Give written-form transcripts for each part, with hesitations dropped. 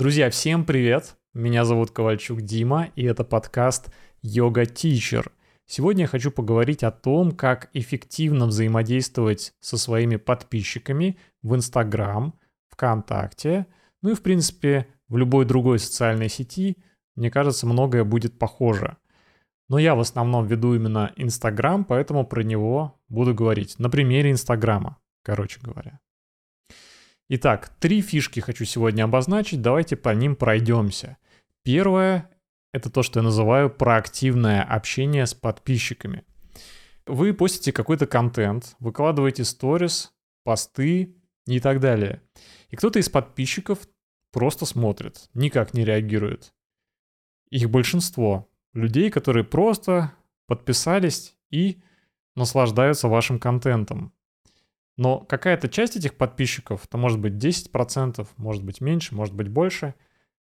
Друзья, всем привет! Меня зовут Ковальчук Дима, и это подкаст Yoga Teacher. Сегодня я хочу поговорить о том, как эффективно взаимодействовать со своими подписчиками в Инстаграм, ВКонтакте, ну и, в принципе, в любой другой социальной сети. Мне кажется, многое будет похоже. Но я в основном веду именно Инстаграм, поэтому про него буду говорить на примере Инстаграма, короче говоря. Итак, 3 фишки хочу сегодня обозначить, давайте по ним пройдемся. Первое — это то, что я называю проактивное общение с подписчиками. Вы постите какой-то контент, выкладываете сторис, посты и так далее. И кто-то из подписчиков просто смотрит, никак не реагирует. Их большинство — людей, которые просто подписались и наслаждаются вашим контентом. Но какая-то часть этих подписчиков, это может быть 10%, может быть меньше, может быть больше,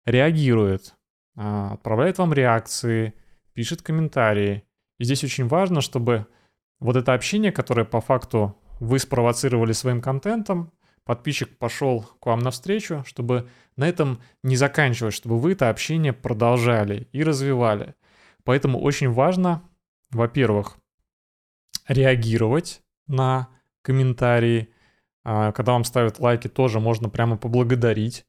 реагирует, отправляет вам реакции, пишет комментарии. И здесь очень важно, чтобы вот это общение, которое по факту вы спровоцировали своим контентом, подписчик пошел к вам навстречу, чтобы на этом не заканчивать, чтобы вы это общение продолжали и развивали. Поэтому очень важно, во-первых, реагировать на комментарии, когда вам ставят лайки, тоже можно прямо поблагодарить,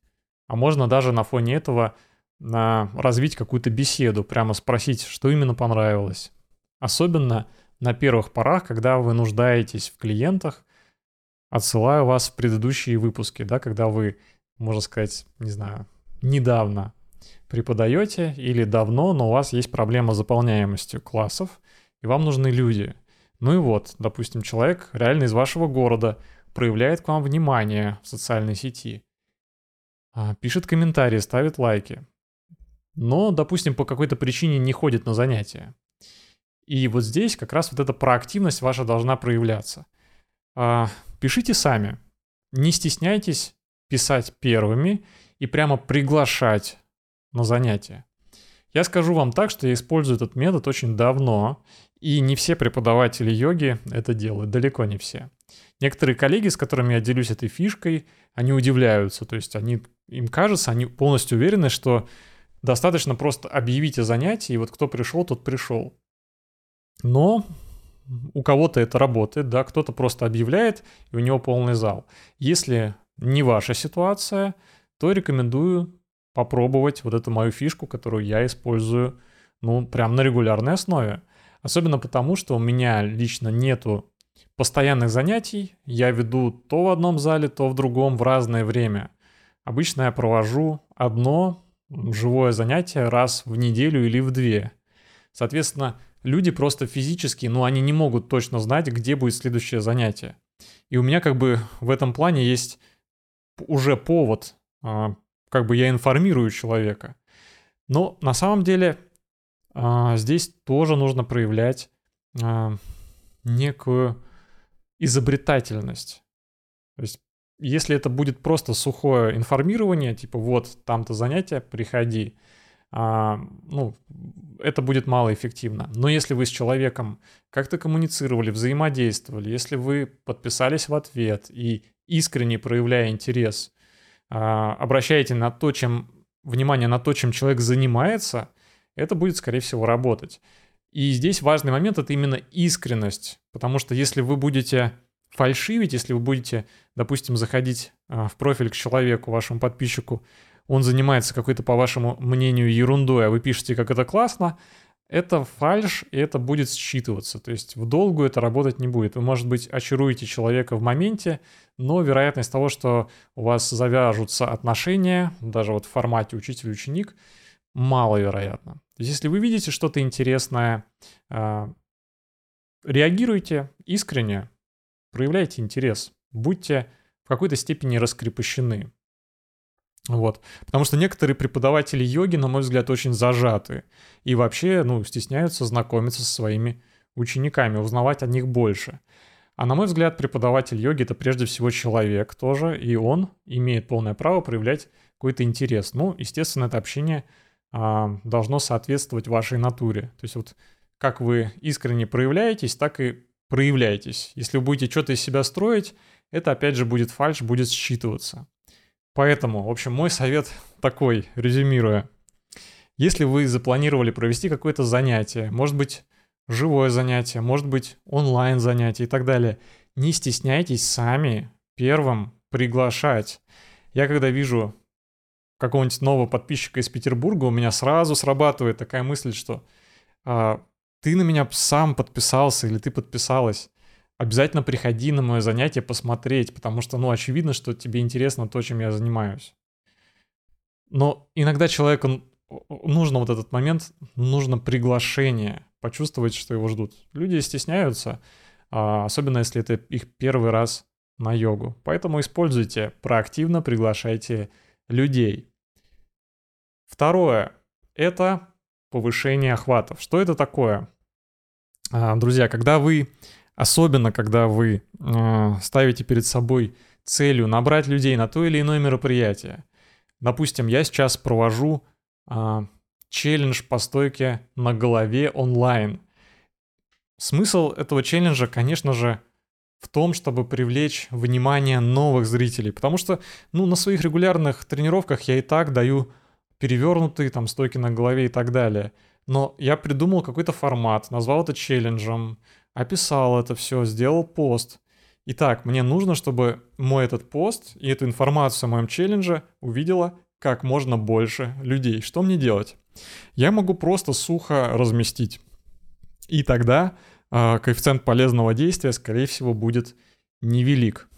а можно даже на фоне этого развить какую-то беседу, прямо спросить, что именно понравилось. Особенно на первых порах, когда вы нуждаетесь в клиентах, отсылаю вас в предыдущие выпуски, да, когда вы, можно сказать, не знаю, недавно преподаете или давно, но у вас есть проблема с заполняемостью классов, и вам нужны люди. Ну и вот, допустим, человек реально из вашего города проявляет к вам внимание в социальной сети, пишет комментарии, ставит лайки, но, допустим, по какой-то причине не ходит на занятия. И вот здесь как раз вот эта проактивность ваша должна проявляться. Пишите сами, не стесняйтесь писать первыми и прямо приглашать на занятия. Я скажу вам так, что я использую этот метод очень давно, и не все преподаватели йоги это делают, далеко не все. Некоторые коллеги, с которыми я делюсь этой фишкой, они удивляются, то есть им кажется, они полностью уверены, что достаточно просто объявить о занятии, и вот кто пришел, тот пришел. Но у кого-то это работает, да, кто-то просто объявляет, и у него полный зал. Если не ваша ситуация, то рекомендую попробовать вот эту мою фишку, которую я использую, ну, прям на регулярной основе. Особенно потому, что у меня лично нету постоянных занятий. Я веду то в одном зале, то в другом в разное время. Обычно я провожу одно живое занятие раз в неделю или в 2. Соответственно, люди просто физически, ну, они не могут точно знать, где будет следующее занятие. И у меня как бы в этом плане есть уже повод, как бы я информирую человека. Но на самом деле здесь тоже нужно проявлять некую изобретательность. То есть если это будет просто сухое информирование, типа вот там-то занятие, приходи, ну, это будет малоэффективно. Но если вы с человеком как-то коммуницировали, взаимодействовали, если вы подписались в ответ и искренне проявляя интерес, обращаете на то, внимание на то, чем человек занимается, это будет, скорее всего, работать. И здесь важный момент — это именно искренность, потому что если вы будете фальшивить, если вы будете, допустим, заходить в профиль к человеку, вашему подписчику, он занимается какой-то, по вашему мнению, ерундой, а вы пишете, как это классно, это фальшь, и это будет считываться. То есть в долгую это работать не будет. Вы, может быть, очаруете человека в моменте, но вероятность того, что у вас завяжутся отношения, даже вот в формате учитель-ученик, маловероятно. То есть если вы видите что-то интересное, реагируйте искренне, проявляйте интерес, будьте в какой-то степени раскрепощены. Вот. Потому что некоторые преподаватели йоги, на мой взгляд, очень зажаты и вообще, ну, стесняются знакомиться со своими учениками, узнавать о них больше. А на мой взгляд, преподаватель йоги — это прежде всего человек тоже, и он имеет полное право проявлять какой-то интерес. Ну, естественно, это общение должно соответствовать вашей натуре. То есть вот как вы искренне проявляетесь, так и проявляетесь. Если вы будете что-то из себя строить, это опять же будет фальшь, будет считываться. Поэтому, в общем, мой совет такой, резюмируя. Если вы запланировали провести какое-то занятие, может быть, живое занятие, может быть, онлайн занятие и так далее, не стесняйтесь сами первым приглашать. Я когда вижу какого-нибудь нового подписчика из Петербурга, у меня сразу срабатывает такая мысль, что ты на меня сам подписался или ты подписалась. Обязательно приходи на мое занятие посмотреть, потому что, очевидно, что тебе интересно то, чем я занимаюсь. Но иногда человеку нужно вот этот момент, нужно приглашение, почувствовать, что его ждут. Люди стесняются, особенно если это их первый раз на йогу. Поэтому используйте, проактивно приглашайте людей. Второе — это повышение охватов. Что это такое? Друзья, когда вы ставите перед собой целью набрать людей на то или иное мероприятие. Допустим, я сейчас провожу челлендж по стойке на голове онлайн. Смысл этого челленджа, конечно же, в том, чтобы привлечь внимание новых зрителей. Потому что, на своих регулярных тренировках я и так даю перевернутые стойки на голове и так далее. Но я придумал какой-то формат, назвал это челленджем, описал это все, сделал пост. Итак, мне нужно, чтобы мой этот пост и эту информацию о моем челлендже увидела как можно больше людей. Что мне делать? Я могу просто сухо разместить. И тогда коэффициент полезного действия, скорее всего, будет невелик.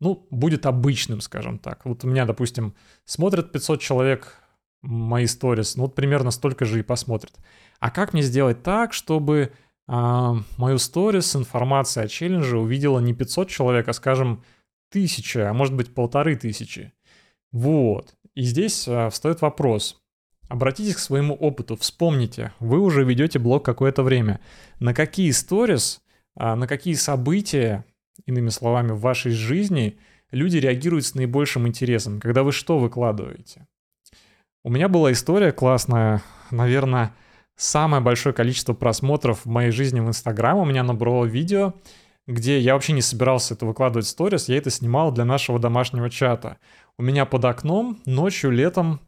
Будет обычным, скажем так. Вот у меня, допустим, смотрят 500 человек мои сторис. Примерно столько же и посмотрят. А как мне сделать так, чтобы мою сторис с информацией о челлендже увидела не 500 человек, а, скажем, 1000, а может быть 1500? Вот. И здесь встает вопрос. Обратитесь к своему опыту, вспомните, вы уже ведете блог какое-то время. На какие сторис, на какие события, иными словами, в вашей жизни люди реагируют с наибольшим интересом, когда вы что выкладываете? У меня была история классная, наверное, самое большое количество просмотров в моей жизни в Инстаграм у меня набрало видео, где я вообще не собирался это выкладывать в сторис, я это снимал для нашего домашнего чата. У меня под окном ночью, летом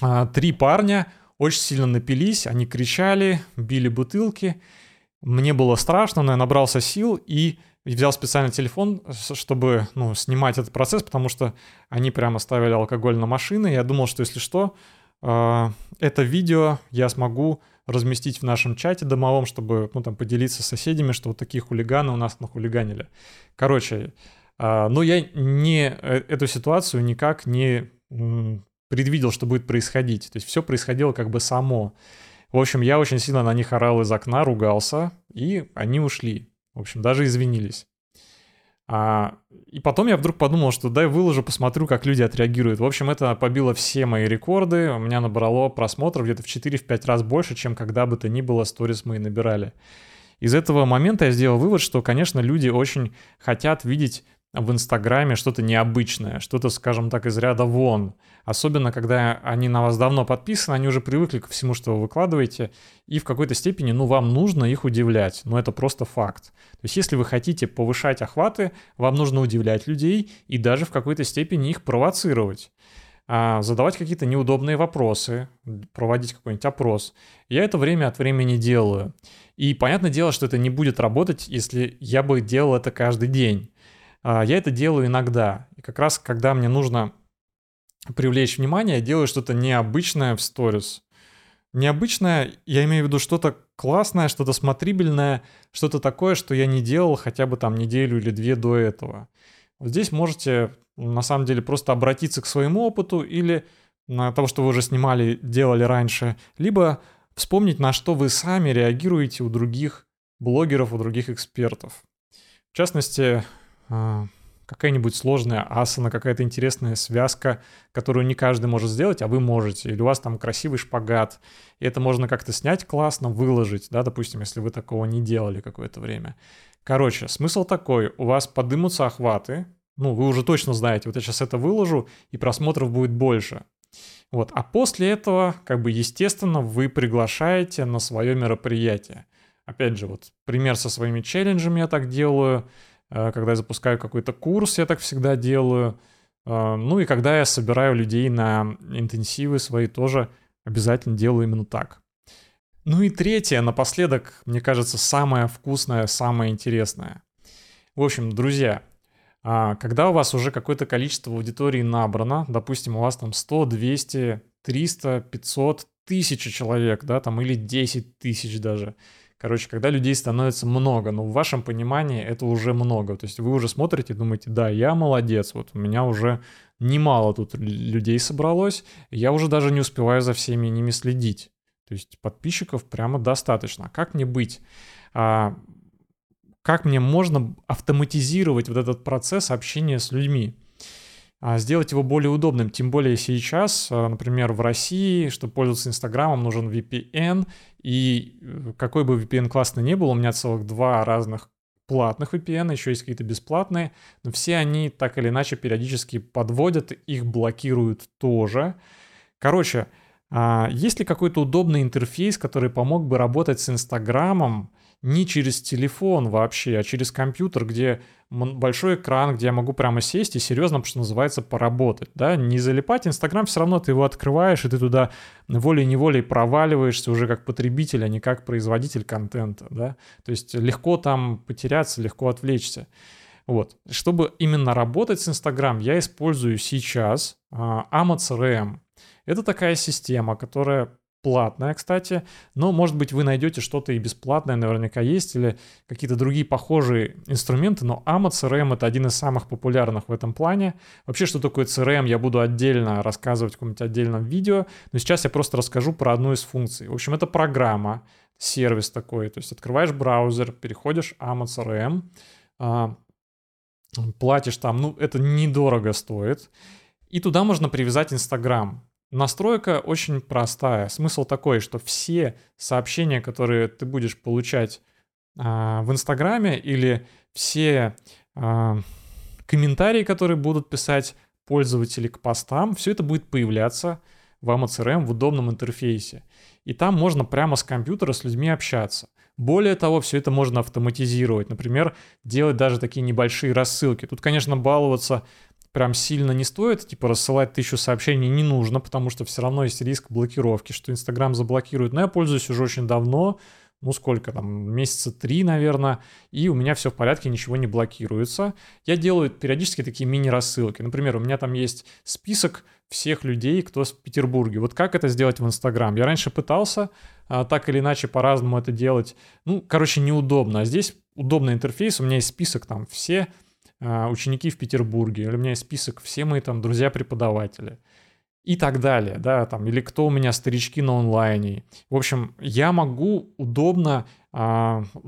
3 парня очень сильно напились, они кричали, били бутылки. Мне было страшно, но я набрался сил и взял специально телефон, чтобы снимать этот процесс, потому что они прямо ставили алкоголь на машины. Я думал, что если что, это видео я смогу разместить в нашем чате домовом, чтобы поделиться с соседями, что вот такие хулиганы у нас нахулиганили. Короче, но я не эту ситуацию никак не предвидел, что будет происходить. То есть все происходило как бы само. В общем, я очень сильно на них орал из окна, ругался, и они ушли. В общем, даже извинились. И потом я вдруг подумал, что дай выложу, посмотрю, как люди отреагируют. В общем, это побило все мои рекорды. У меня набрало просмотров где-то в 4-5 раз больше, чем когда бы то ни было сторис мы и набирали. Из этого момента я сделал вывод, что, конечно, люди очень хотят видеть в Инстаграме что-то необычное, что-то, скажем так, из ряда вон. Особенно, когда они на вас давно подписаны, они уже привыкли ко всему, что вы выкладываете, и в какой-то степени, вам нужно их удивлять. Это просто факт. То есть, если вы хотите повышать охваты, вам нужно удивлять людей и даже в какой-то степени их провоцировать. Задавать какие-то неудобные вопросы, проводить какой-нибудь опрос. Я это время от времени делаю. И понятное дело, что это не будет работать, если я бы делал это каждый день. Я это делаю иногда, и как раз когда мне нужно привлечь внимание, я делаю что-то необычное в сторис. Необычное, я имею в виду что-то классное, что-то смотрибельное, что-то такое, что я не делал хотя бы неделю или две до этого. Вот здесь можете на самом деле просто обратиться к своему опыту или на того, что вы уже снимали, делали раньше, либо вспомнить, на что вы сами реагируете у других блогеров, у других экспертов. В частности, какая-нибудь сложная асана, какая-то интересная связка, которую не каждый может сделать, а вы можете. Или у вас там красивый шпагат. И это можно как-то снять классно, выложить, да, допустим, если вы такого не делали какое-то время. Короче, смысл такой. У вас подымутся охваты. Вы уже точно знаете, вот я сейчас это выложу, и просмотров будет больше. Вот. А после этого, естественно, вы приглашаете на свое мероприятие. Опять же, вот пример со своими челленджами я так делаю. Когда я запускаю какой-то курс, я так всегда делаю. Ну и когда я собираю людей на интенсивы свои, тоже обязательно делаю именно так. Ну и третье, напоследок, мне кажется, самое вкусное, самое интересное. В общем, друзья, когда у вас уже какое-то количество аудитории набрано, допустим, у вас там 100, 200, 300, 500, 1000 человек, да, там или 10 тысяч даже. Короче, когда людей становится много, но в вашем понимании это уже много. То есть вы уже смотрите и думаете, да, я молодец, вот у меня уже немало тут людей собралось, я уже даже не успеваю за всеми ними следить. То есть подписчиков прямо достаточно. Как мне быть? Как мне можно автоматизировать вот этот процесс общения с людьми? Сделать его более удобным. Тем более сейчас, например, в России, чтобы пользоваться Инстаграмом, нужен VPN. И какой бы VPN классный ни был, у меня целых 2 разных платных VPN, еще есть какие-то бесплатные. Но все они так или иначе периодически подводят, их блокируют тоже. Короче, есть ли какой-то удобный интерфейс, который помог бы работать с Инстаграмом не через телефон вообще, а через компьютер, где большой экран, где я могу прямо сесть и серьезно, что называется, поработать, да, не залипать. Инстаграм все равно ты его открываешь, и ты туда волей-неволей проваливаешься уже как потребитель, а не как производитель контента, да, то есть легко там потеряться, легко отвлечься. Вот, чтобы именно работать с Инстаграм, я использую сейчас amoCRM. Это такая система, которая платная, кстати, но, может быть, вы найдете что-то и бесплатное, наверняка есть, или какие-то другие похожие инструменты, но amoCRM — это один из самых популярных в этом плане. Вообще, что такое CRM, я буду отдельно рассказывать в каком-нибудь отдельном видео, но сейчас я просто расскажу про одну из функций. В общем, это программа, сервис такой, то есть открываешь браузер, переходишь amoCRM, платишь там, ну, это недорого стоит, и туда можно привязать Инстаграм. Настройка очень простая. Смысл такой, что все сообщения, которые ты будешь получать в Инстаграме, или все комментарии, которые будут писать пользователи к постам, все это будет появляться в amoCRM в удобном интерфейсе. И там можно прямо с компьютера с людьми общаться. Более того, все это можно автоматизировать. Например, делать даже такие небольшие рассылки. Тут, конечно, баловаться прям сильно не стоит, типа рассылать 1000 сообщений не нужно, потому что все равно есть риск блокировки, что Инстаграм заблокирует. Но я пользуюсь уже очень давно, ну сколько там, месяца 3, наверное, и у меня все в порядке, ничего не блокируется. Я делаю периодически такие мини-рассылки. Например, у меня там есть список всех людей, кто в Петербурге. Вот как это сделать в Инстаграм? Я раньше пытался так или иначе по-разному это делать. Ну, короче, неудобно. А здесь удобный интерфейс, у меня есть список там «все», ученики в Петербурге, или у меня есть список «все мои там друзья-преподаватели» и так далее, да, там, или кто у меня старички на онлайне. В общем, я могу удобно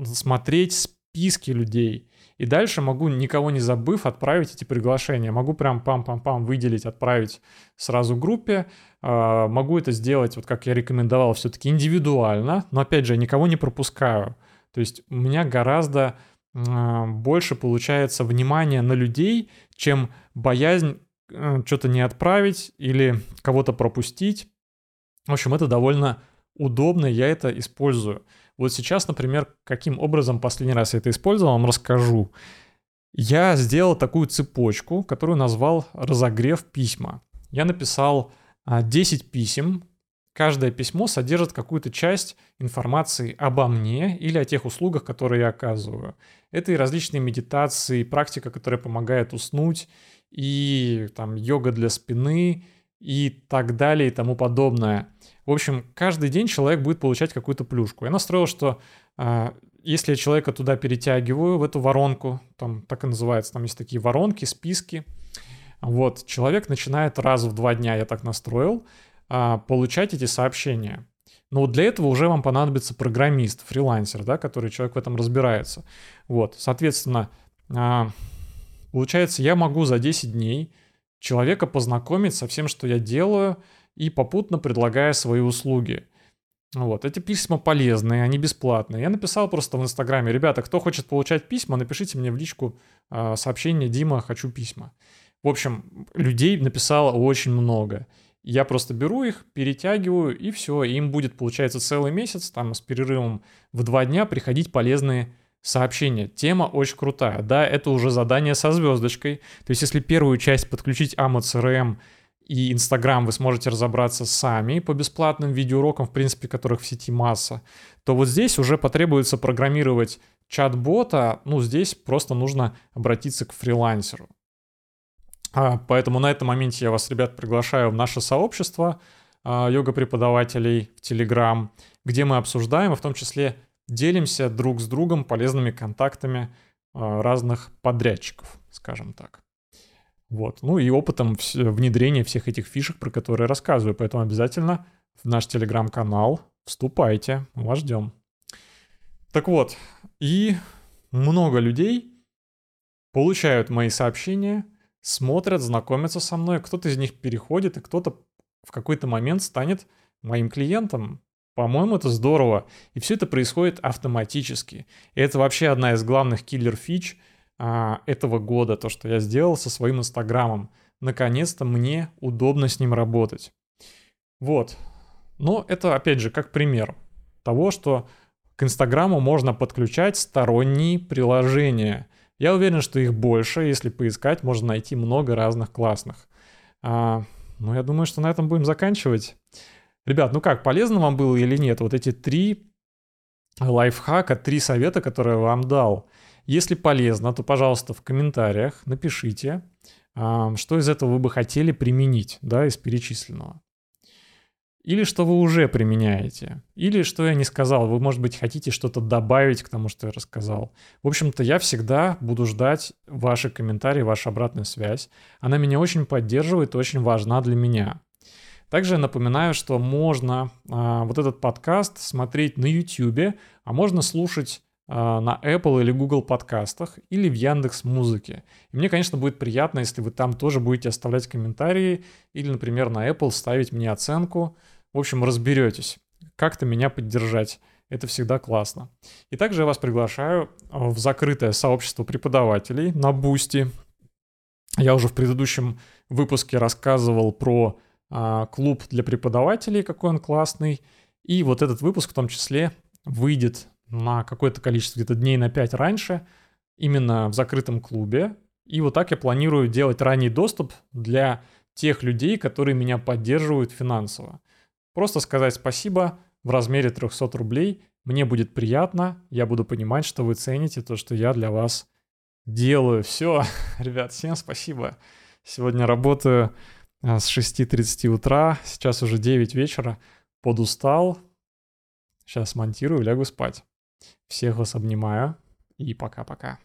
смотреть списки людей, и дальше могу, никого не забыв, отправить эти приглашения. Могу прям пам-пам-пам выделить, отправить сразу группе. Могу это сделать, вот как я рекомендовал, все-таки индивидуально, но, опять же, я никого не пропускаю. То есть у меня гораздо больше получается внимания на людей, чем боязнь что-то не отправить или кого-то пропустить. В общем, это довольно удобно, я это использую. Вот сейчас, например, каким образом последний раз я это использовал, вам расскажу. Я сделал такую цепочку, которую назвал «Разогрев письма». Я написал 10 писем. Каждое письмо содержит какую-то часть информации обо мне или о тех услугах, которые я оказываю. Это и различные медитации, практика, которая помогает уснуть, и там йога для спины, и так далее, и тому подобное. В общем, каждый день человек будет получать какую-то плюшку. Я настроил, что если я человека туда перетягиваю, в эту воронку, там так и называется, там есть такие воронки, списки, вот, человек начинает раз в 2 дня, я так настроил, получать эти сообщения. Но вот для этого уже вам понадобится программист, фрилансер, да, который человек в этом разбирается. Вот, соответственно, получается, я могу за 10 дней человека познакомить со всем, что я делаю, и попутно предлагая свои услуги. Вот, эти письма полезные, они бесплатные. Я написал просто в Инстаграме: ребята, кто хочет получать письма, напишите мне в личку сообщение: Дима, хочу письма. В общем, людей написало очень много. Я просто беру их, перетягиваю, и все. Им будет, получается, целый месяц, там, с перерывом в 2 дня приходить полезные сообщение. Тема очень крутая. Да, это уже задание со звездочкой. То есть, если первую часть подключить amoCRM и Инстаграм, вы сможете разобраться сами по бесплатным видеоурокам, в принципе, которых в сети масса, то вот здесь уже потребуется программировать чат-бота. Ну, здесь просто нужно обратиться к фрилансеру. Поэтому на этом моменте я вас, ребят, приглашаю в наше сообщество йога-преподавателей в Телеграм, где мы обсуждаем, а в том числе делимся друг с другом полезными контактами разных подрядчиков, скажем так. Вот. Ну и опытом внедрения всех этих фишек, про которые рассказываю. Поэтому обязательно в наш Телеграм-канал вступайте, мы вас ждем. Так вот, и много людей получают мои сообщения, смотрят, знакомятся со мной. Кто-то из них переходит, и кто-то в какой-то момент станет моим клиентом. По-моему, это здорово. И все это происходит автоматически. И это вообще одна из главных киллер-фич этого года, то, что я сделал со своим Инстаграмом. Наконец-то мне удобно с ним работать. Вот. Но это, опять же, как пример того, что к Инстаграму можно подключать сторонние приложения. Я уверен, что их больше. Если поискать, можно найти много разных классных. Но я думаю, что на этом будем заканчивать. Ребят, ну как, полезно вам было или нет? Вот эти 3 лайфхака, 3 совета, которые я вам дал. Если полезно, то, пожалуйста, в комментариях напишите, что из этого вы бы хотели применить, да, из перечисленного. Или что вы уже применяете. Или что я не сказал. Вы, может быть, хотите что-то добавить к тому, что я рассказал. В общем-то, я всегда буду ждать ваши комментарии, вашу обратную связь. Она меня очень поддерживает и очень важна для меня. Также напоминаю, что можно вот этот подкаст смотреть на YouTube, а можно слушать на Apple или Google подкастах или в Яндекс.Музыке. И мне, конечно, будет приятно, если вы там тоже будете оставлять комментарии или, например, на Apple ставить мне оценку. В общем, разберетесь, как-то меня поддержать. Это всегда классно. И также я вас приглашаю в закрытое сообщество преподавателей на Boosty. Я уже в предыдущем выпуске рассказывал про клуб для преподавателей, какой он классный. И вот этот выпуск в том числе выйдет на какое-то количество, где-то дней на 5 раньше, именно в закрытом клубе. И вот так я планирую делать ранний доступ для тех людей, которые меня поддерживают финансово. Просто сказать спасибо в размере 300 рублей. Мне будет приятно, я буду понимать, что вы цените то, что я для вас делаю. Все, ребят, всем спасибо. Сегодня работаю с 6:30 утра, сейчас уже 9 вечера, подустал. Сейчас монтирую, лягу спать. Всех вас обнимаю и пока-пока.